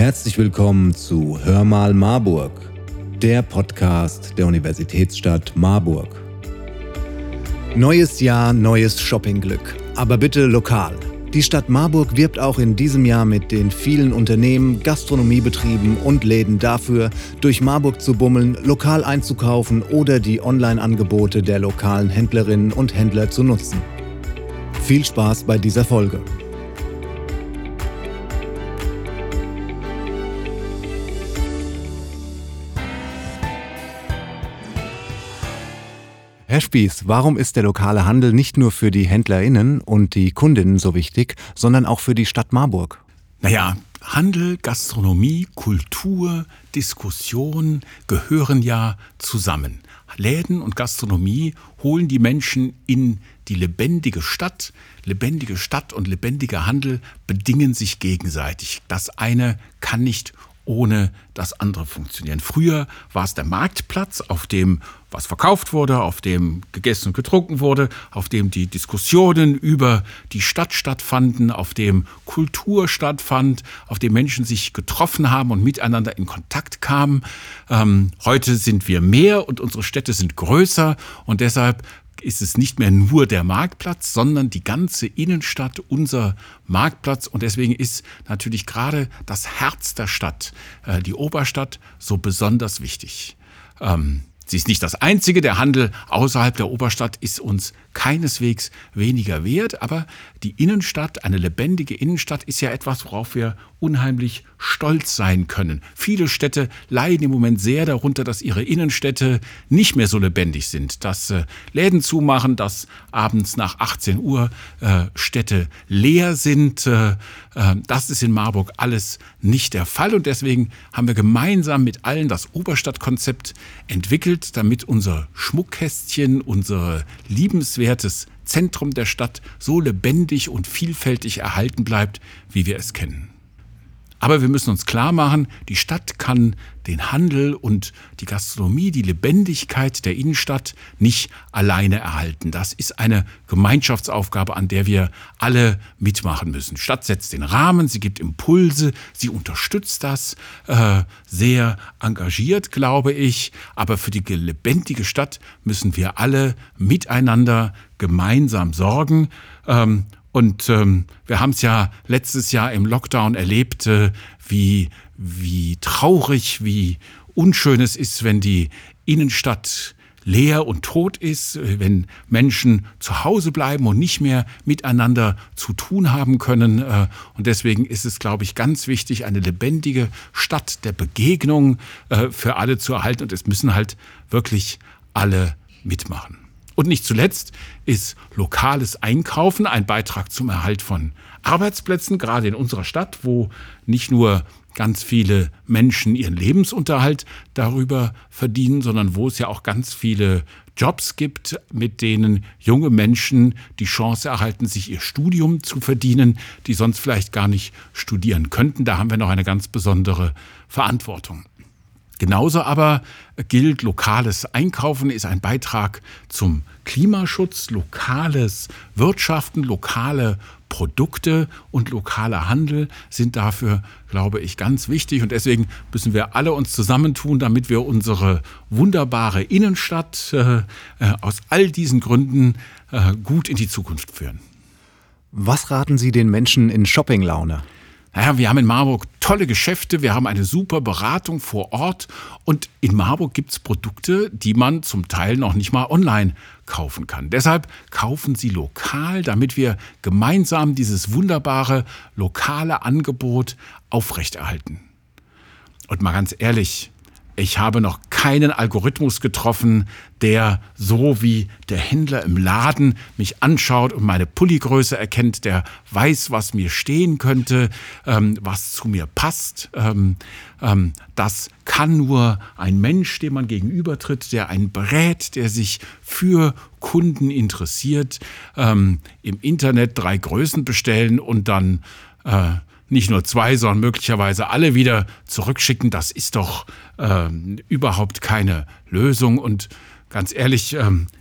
Herzlich willkommen zu Hör mal Marburg, der Podcast der Universitätsstadt Marburg. Neues Jahr, neues Shoppingglück, aber bitte lokal. Die Stadt Marburg wirbt auch in diesem Jahr mit den vielen Unternehmen, Gastronomiebetrieben und Läden dafür, durch Marburg zu bummeln, lokal einzukaufen oder die Online-Angebote der lokalen Händlerinnen und Händler zu nutzen. Viel Spaß bei dieser Folge. Herr Spieß, warum ist der lokale Handel nicht nur für die HändlerInnen und die KundInnen so wichtig, sondern auch für die Stadt Marburg? Naja, Handel, Gastronomie, Kultur, Diskussion gehören ja zusammen. Läden und Gastronomie holen die Menschen in die lebendige Stadt. Lebendige Stadt und lebendiger Handel bedingen sich gegenseitig. Das eine kann nicht ohne das andere funktionieren. Früher war es der Marktplatz, auf dem was verkauft wurde, auf dem gegessen und getrunken wurde, auf dem die Diskussionen über die Stadt stattfanden, auf dem Kultur stattfand, auf dem Menschen sich getroffen haben und miteinander in Kontakt kamen. Heute sind wir mehr und unsere Städte sind größer und deshalb ist es nicht mehr nur der Marktplatz, sondern die ganze Innenstadt unser Marktplatz. Und deswegen ist natürlich gerade das Herz der Stadt, die Oberstadt, so besonders wichtig. Sie ist nicht das Einzige. Der Handel außerhalb der Oberstadt ist uns keineswegs weniger wert. Aber die Innenstadt, eine lebendige Innenstadt, ist ja etwas, worauf wir unheimlich stolz sein können. Viele Städte leiden im Moment sehr darunter, dass ihre Innenstädte nicht mehr so lebendig sind. Dass Läden zumachen, dass abends nach 18 Uhr Städte leer sind. Das ist in Marburg alles nicht der Fall. Und deswegen haben wir gemeinsam mit allen das Oberstadtkonzept entwickelt, damit unser Schmuckkästchen, unser liebenswertes Zentrum der Stadt so lebendig und vielfältig erhalten bleibt, wie wir es kennen. Aber wir müssen uns klar machen, die Stadt kann den Handel und die Gastronomie, die Lebendigkeit der Innenstadt nicht alleine erhalten. Das ist eine Gemeinschaftsaufgabe, an der wir alle mitmachen müssen. Die Stadt setzt den Rahmen, sie gibt Impulse, sie unterstützt das sehr engagiert, glaube ich. Aber für die lebendige Stadt müssen wir alle miteinander gemeinsam sorgen. Und wir haben es ja letztes Jahr im Lockdown erlebt, wie traurig, wie unschön es ist, wenn die Innenstadt leer und tot ist, wenn Menschen zu Hause bleiben und nicht mehr miteinander zu tun haben können. Und deswegen ist es, glaube ich, ganz wichtig, eine lebendige Stadt der Begegnung für alle zu erhalten. Und es müssen halt wirklich alle mitmachen. Und nicht zuletzt ist lokales Einkaufen ein Beitrag zum Erhalt von Arbeitsplätzen, gerade in unserer Stadt, wo nicht nur ganz viele Menschen ihren Lebensunterhalt darüber verdienen, sondern wo es ja auch ganz viele Jobs gibt, mit denen junge Menschen die Chance erhalten, sich ihr Studium zu verdienen, die sonst vielleicht gar nicht studieren könnten. Da haben wir noch eine ganz besondere Verantwortung. Genauso aber gilt, lokales Einkaufen ist ein Beitrag zum Klimaschutz, lokales Wirtschaften, lokale Produkte und lokaler Handel sind dafür, glaube ich, ganz wichtig. Und deswegen müssen wir alle uns zusammentun, damit wir unsere wunderbare Innenstadt aus all diesen Gründen gut in die Zukunft führen. Was raten Sie den Menschen in Shoppinglaune? Naja, wir haben in Marburg tolle Geschäfte, wir haben eine super Beratung vor Ort und in Marburg gibt es Produkte, die man zum Teil noch nicht mal online kaufen kann. Deshalb kaufen Sie lokal, damit wir gemeinsam dieses wunderbare lokale Angebot aufrechterhalten. Und mal ganz ehrlich, ich habe noch keinen Algorithmus getroffen, der so wie der Händler im Laden mich anschaut und meine Pulligröße erkennt, der weiß, was mir stehen könnte, was zu mir passt. Das kann nur ein Mensch, dem man gegenübertritt, der einen berät, der sich für Kunden interessiert, im Internet 3 Größen bestellen und dann nicht nur 2, sondern möglicherweise alle wieder zurückschicken, das ist doch überhaupt keine Lösung. Und ganz ehrlich,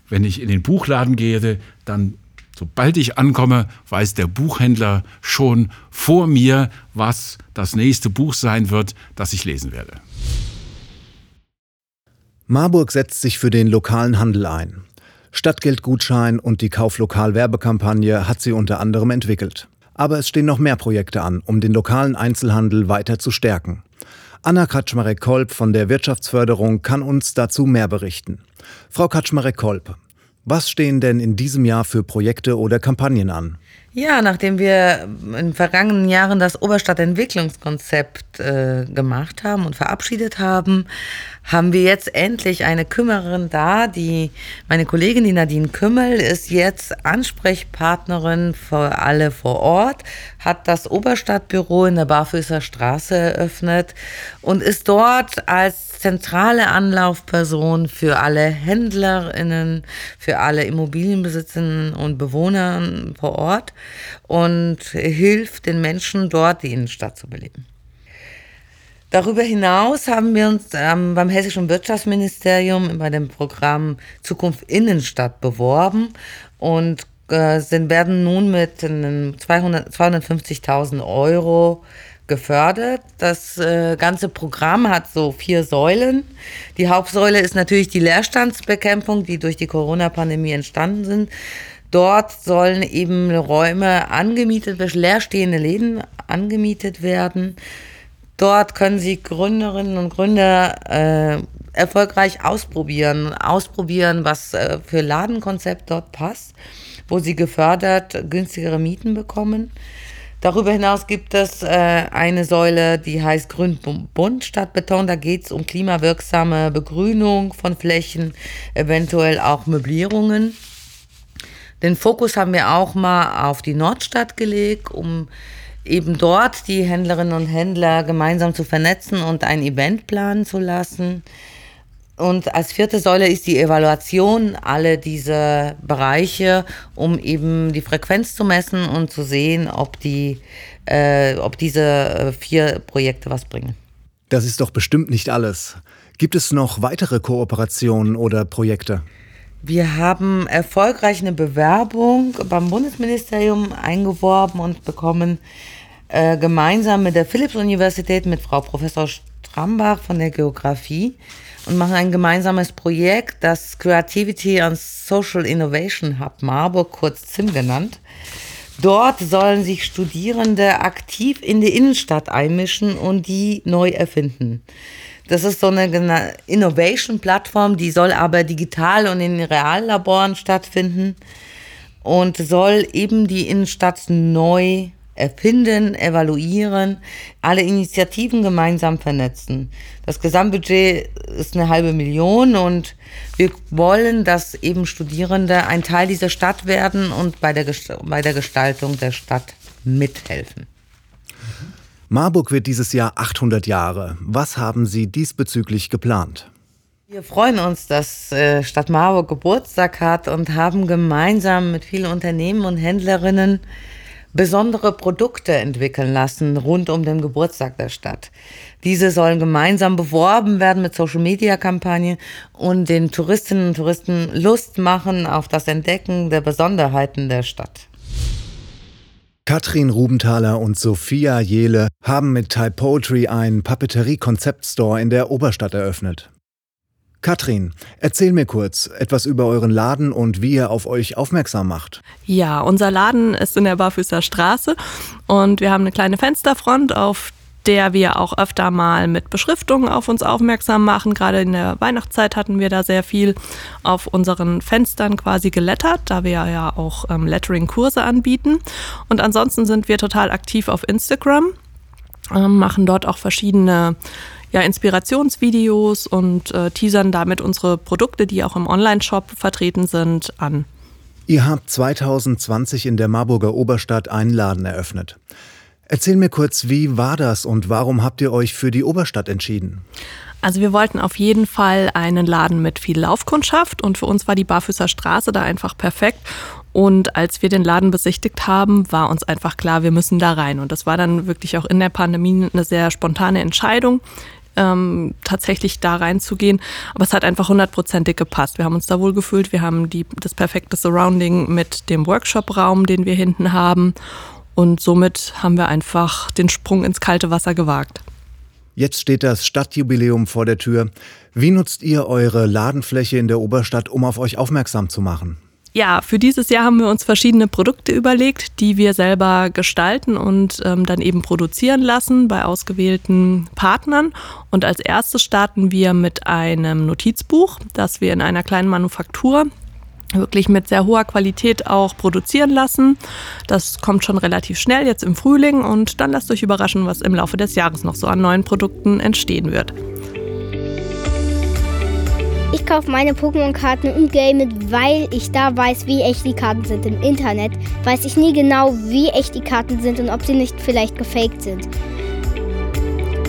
wenn ich in den Buchladen gehe, dann Sobald ich ankomme, weiß der Buchhändler schon vor mir, was das nächste Buch sein wird, das ich lesen werde. Marburg setzt sich für den lokalen Handel ein. Stadtgeldgutschein und die Kauflokal-Werbekampagne hat sie unter anderem entwickelt. Aber es stehen noch mehr Projekte an, um den lokalen Einzelhandel weiter zu stärken. Anna Kaczmarek-Kolb von der Wirtschaftsförderung kann uns dazu mehr berichten. Frau Kaczmarek-Kolb, was stehen denn in diesem Jahr für Projekte oder Kampagnen an? Ja, nachdem wir in den vergangenen Jahren das Oberstadtentwicklungskonzept gemacht haben und verabschiedet haben, haben wir jetzt endlich eine Kümmererin da. Meine Kollegin, die Nadine Kümmel, ist jetzt Ansprechpartnerin für alle vor Ort, hat das Oberstadtbüro in der Barfüßer Straße eröffnet und ist dort als zentrale Anlaufperson für alle HändlerInnen, für alle Immobilienbesitzerinnen und Bewohner vor Ort und hilft den Menschen dort, die Innenstadt zu beleben. Darüber hinaus haben wir uns beim Hessischen Wirtschaftsministerium bei dem Programm Zukunft Innenstadt beworben und werden nun mit 250.000 Euro gefördert. Das ganze Programm hat so 4 Säulen. Die Hauptsäule ist natürlich die Leerstandsbekämpfung, die durch die Corona-Pandemie entstanden sind. Dort sollen eben Räume leerstehende Läden angemietet werden. Dort können sie Gründerinnen und Gründer erfolgreich ausprobieren, was für Ladenkonzept dort passt, wo sie gefördert günstigere Mieten bekommen. Darüber hinaus gibt es eine Säule, die heißt Grün bunt statt Beton. Da geht es um klimawirksame Begrünung von Flächen, eventuell auch Möblierungen. Den Fokus haben wir auch mal auf die Nordstadt gelegt, um eben dort die Händlerinnen und Händler gemeinsam zu vernetzen und ein Event planen zu lassen. Und als vierte Säule ist die Evaluation aller dieser Bereiche, um eben die Frequenz zu messen und zu sehen, ob diese 4 Projekte was bringen. Das ist doch bestimmt nicht alles. Gibt es noch weitere Kooperationen oder Projekte? Wir haben erfolgreich eine Bewerbung beim Bundesministerium eingeworben und bekommen gemeinsam mit der Philipps-Universität mit Frau Professor Strambach von der Geografie und machen ein gemeinsames Projekt, das Creativity and Social Innovation Hub Marburg, kurz ZIM genannt. Dort sollen sich Studierende aktiv in die Innenstadt einmischen und die neu erfinden. Das ist so eine Innovation-Plattform, die soll aber digital und in Reallaboren stattfinden und soll eben die Innenstadt neu erfinden, evaluieren, alle Initiativen gemeinsam vernetzen. Das Gesamtbudget ist 500.000 und wir wollen, dass eben Studierende ein Teil dieser Stadt werden und bei der Gestaltung der Stadt mithelfen. Marburg wird dieses Jahr 800 Jahre. Was haben Sie diesbezüglich geplant? Wir freuen uns, dass Stadt Marburg Geburtstag hat und haben gemeinsam mit vielen Unternehmen und Händlerinnen besondere Produkte entwickeln lassen rund um den Geburtstag der Stadt. Diese sollen gemeinsam beworben werden mit Social-Media-Kampagnen und den Touristinnen und Touristen Lust machen auf das Entdecken der Besonderheiten der Stadt. Katrin Rubenthaler und Sophia Jehle haben mit Type Poetry einen Papeterie-Konzept-Store in der Oberstadt eröffnet. Katrin, erzähl mir kurz etwas über euren Laden und wie ihr auf euch aufmerksam macht. Ja, unser Laden ist in der Barfüßer Straße und wir haben eine kleine Fensterfront, auf der wir auch öfter mal mit Beschriftungen auf uns aufmerksam machen. Gerade in der Weihnachtszeit hatten wir da sehr viel auf unseren Fenstern quasi gelettert, da wir ja auch Lettering-Kurse anbieten. Und ansonsten sind wir total aktiv auf Instagram, machen dort auch verschiedene Inspirationsvideos und teasern damit unsere Produkte, die auch im Online-Shop vertreten sind, an. Ihr habt 2020 in der Marburger Oberstadt einen Laden eröffnet. Erzähl mir kurz, wie war das und warum habt ihr euch für die Oberstadt entschieden? Also wir wollten auf jeden Fall einen Laden mit viel Laufkundschaft und für uns war die Barfüßer Straße da einfach perfekt. Und als wir den Laden besichtigt haben, war uns einfach klar, wir müssen da rein. Und das war dann wirklich auch in der Pandemie eine sehr spontane Entscheidung, tatsächlich da reinzugehen. Aber es hat einfach 100%ig gepasst. Wir haben uns da wohl gefühlt. Wir haben das perfekte Surrounding mit dem Workshop-Raum, den wir hinten haben. Und somit haben wir einfach den Sprung ins kalte Wasser gewagt. Jetzt steht das Stadtjubiläum vor der Tür. Wie nutzt ihr eure Ladenfläche in der Oberstadt, um auf euch aufmerksam zu machen? Ja, für dieses Jahr haben wir uns verschiedene Produkte überlegt, die wir selber gestalten und dann eben produzieren lassen bei ausgewählten Partnern. Und als erstes starten wir mit einem Notizbuch, das wir in einer kleinen Manufaktur wirklich mit sehr hoher Qualität auch produzieren lassen. Das kommt schon relativ schnell jetzt im Frühling und dann lasst euch überraschen, was im Laufe des Jahres noch so an neuen Produkten entstehen wird. Ich kaufe meine Pokémon-Karten und Game mit, weil ich da weiß, wie echt die Karten sind. Im Internet weiß ich nie genau, wie echt die Karten sind und ob sie nicht vielleicht gefaked sind.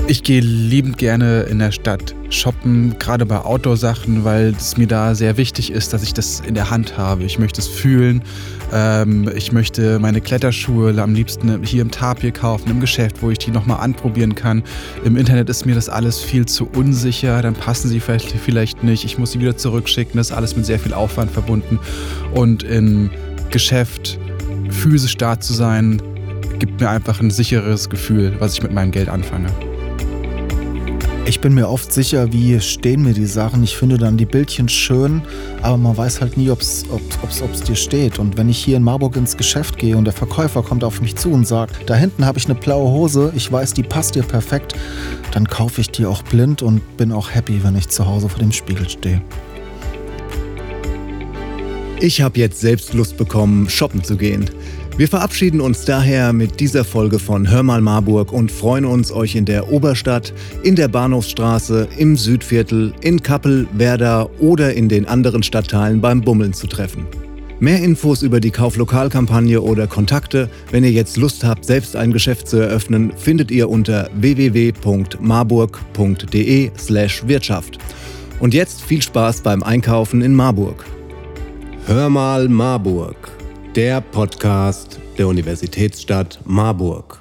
Ich gehe liebend gerne in der Stadt shoppen, gerade bei Outdoor-Sachen, weil es mir da sehr wichtig ist, dass ich das in der Hand habe. Ich möchte es fühlen, ich möchte meine Kletterschuhe am liebsten hier im Tapir kaufen, im Geschäft, wo ich die nochmal anprobieren kann. Im Internet ist mir das alles viel zu unsicher, dann passen sie vielleicht nicht, ich muss sie wieder zurückschicken, das ist alles mit sehr viel Aufwand verbunden. Und im Geschäft physisch da zu sein, gibt mir einfach ein sicheres Gefühl, was ich mit meinem Geld anfange. Ich bin mir oft sicher, wie stehen mir die Sachen. Ich finde dann die Bildchen schön, aber man weiß halt nie, ob's dir steht. Und wenn ich hier in Marburg ins Geschäft gehe und der Verkäufer kommt auf mich zu und sagt, da hinten habe ich eine blaue Hose, ich weiß, die passt dir perfekt, dann kaufe ich die auch blind und bin auch happy, wenn ich zu Hause vor dem Spiegel stehe. Ich habe jetzt selbst Lust bekommen, shoppen zu gehen. Wir verabschieden uns daher mit dieser Folge von Hör mal Marburg und freuen uns, euch in der Oberstadt, in der Bahnhofsstraße, im Südviertel, in Kappel, Werder oder in den anderen Stadtteilen beim Bummeln zu treffen. Mehr Infos über die Kauflokalkampagne oder Kontakte, wenn ihr jetzt Lust habt, selbst ein Geschäft zu eröffnen, findet ihr unter www.marburg.de/Wirtschaft. Und jetzt viel Spaß beim Einkaufen in Marburg. Hör mal Marburg. Der Podcast der Universitätsstadt Marburg.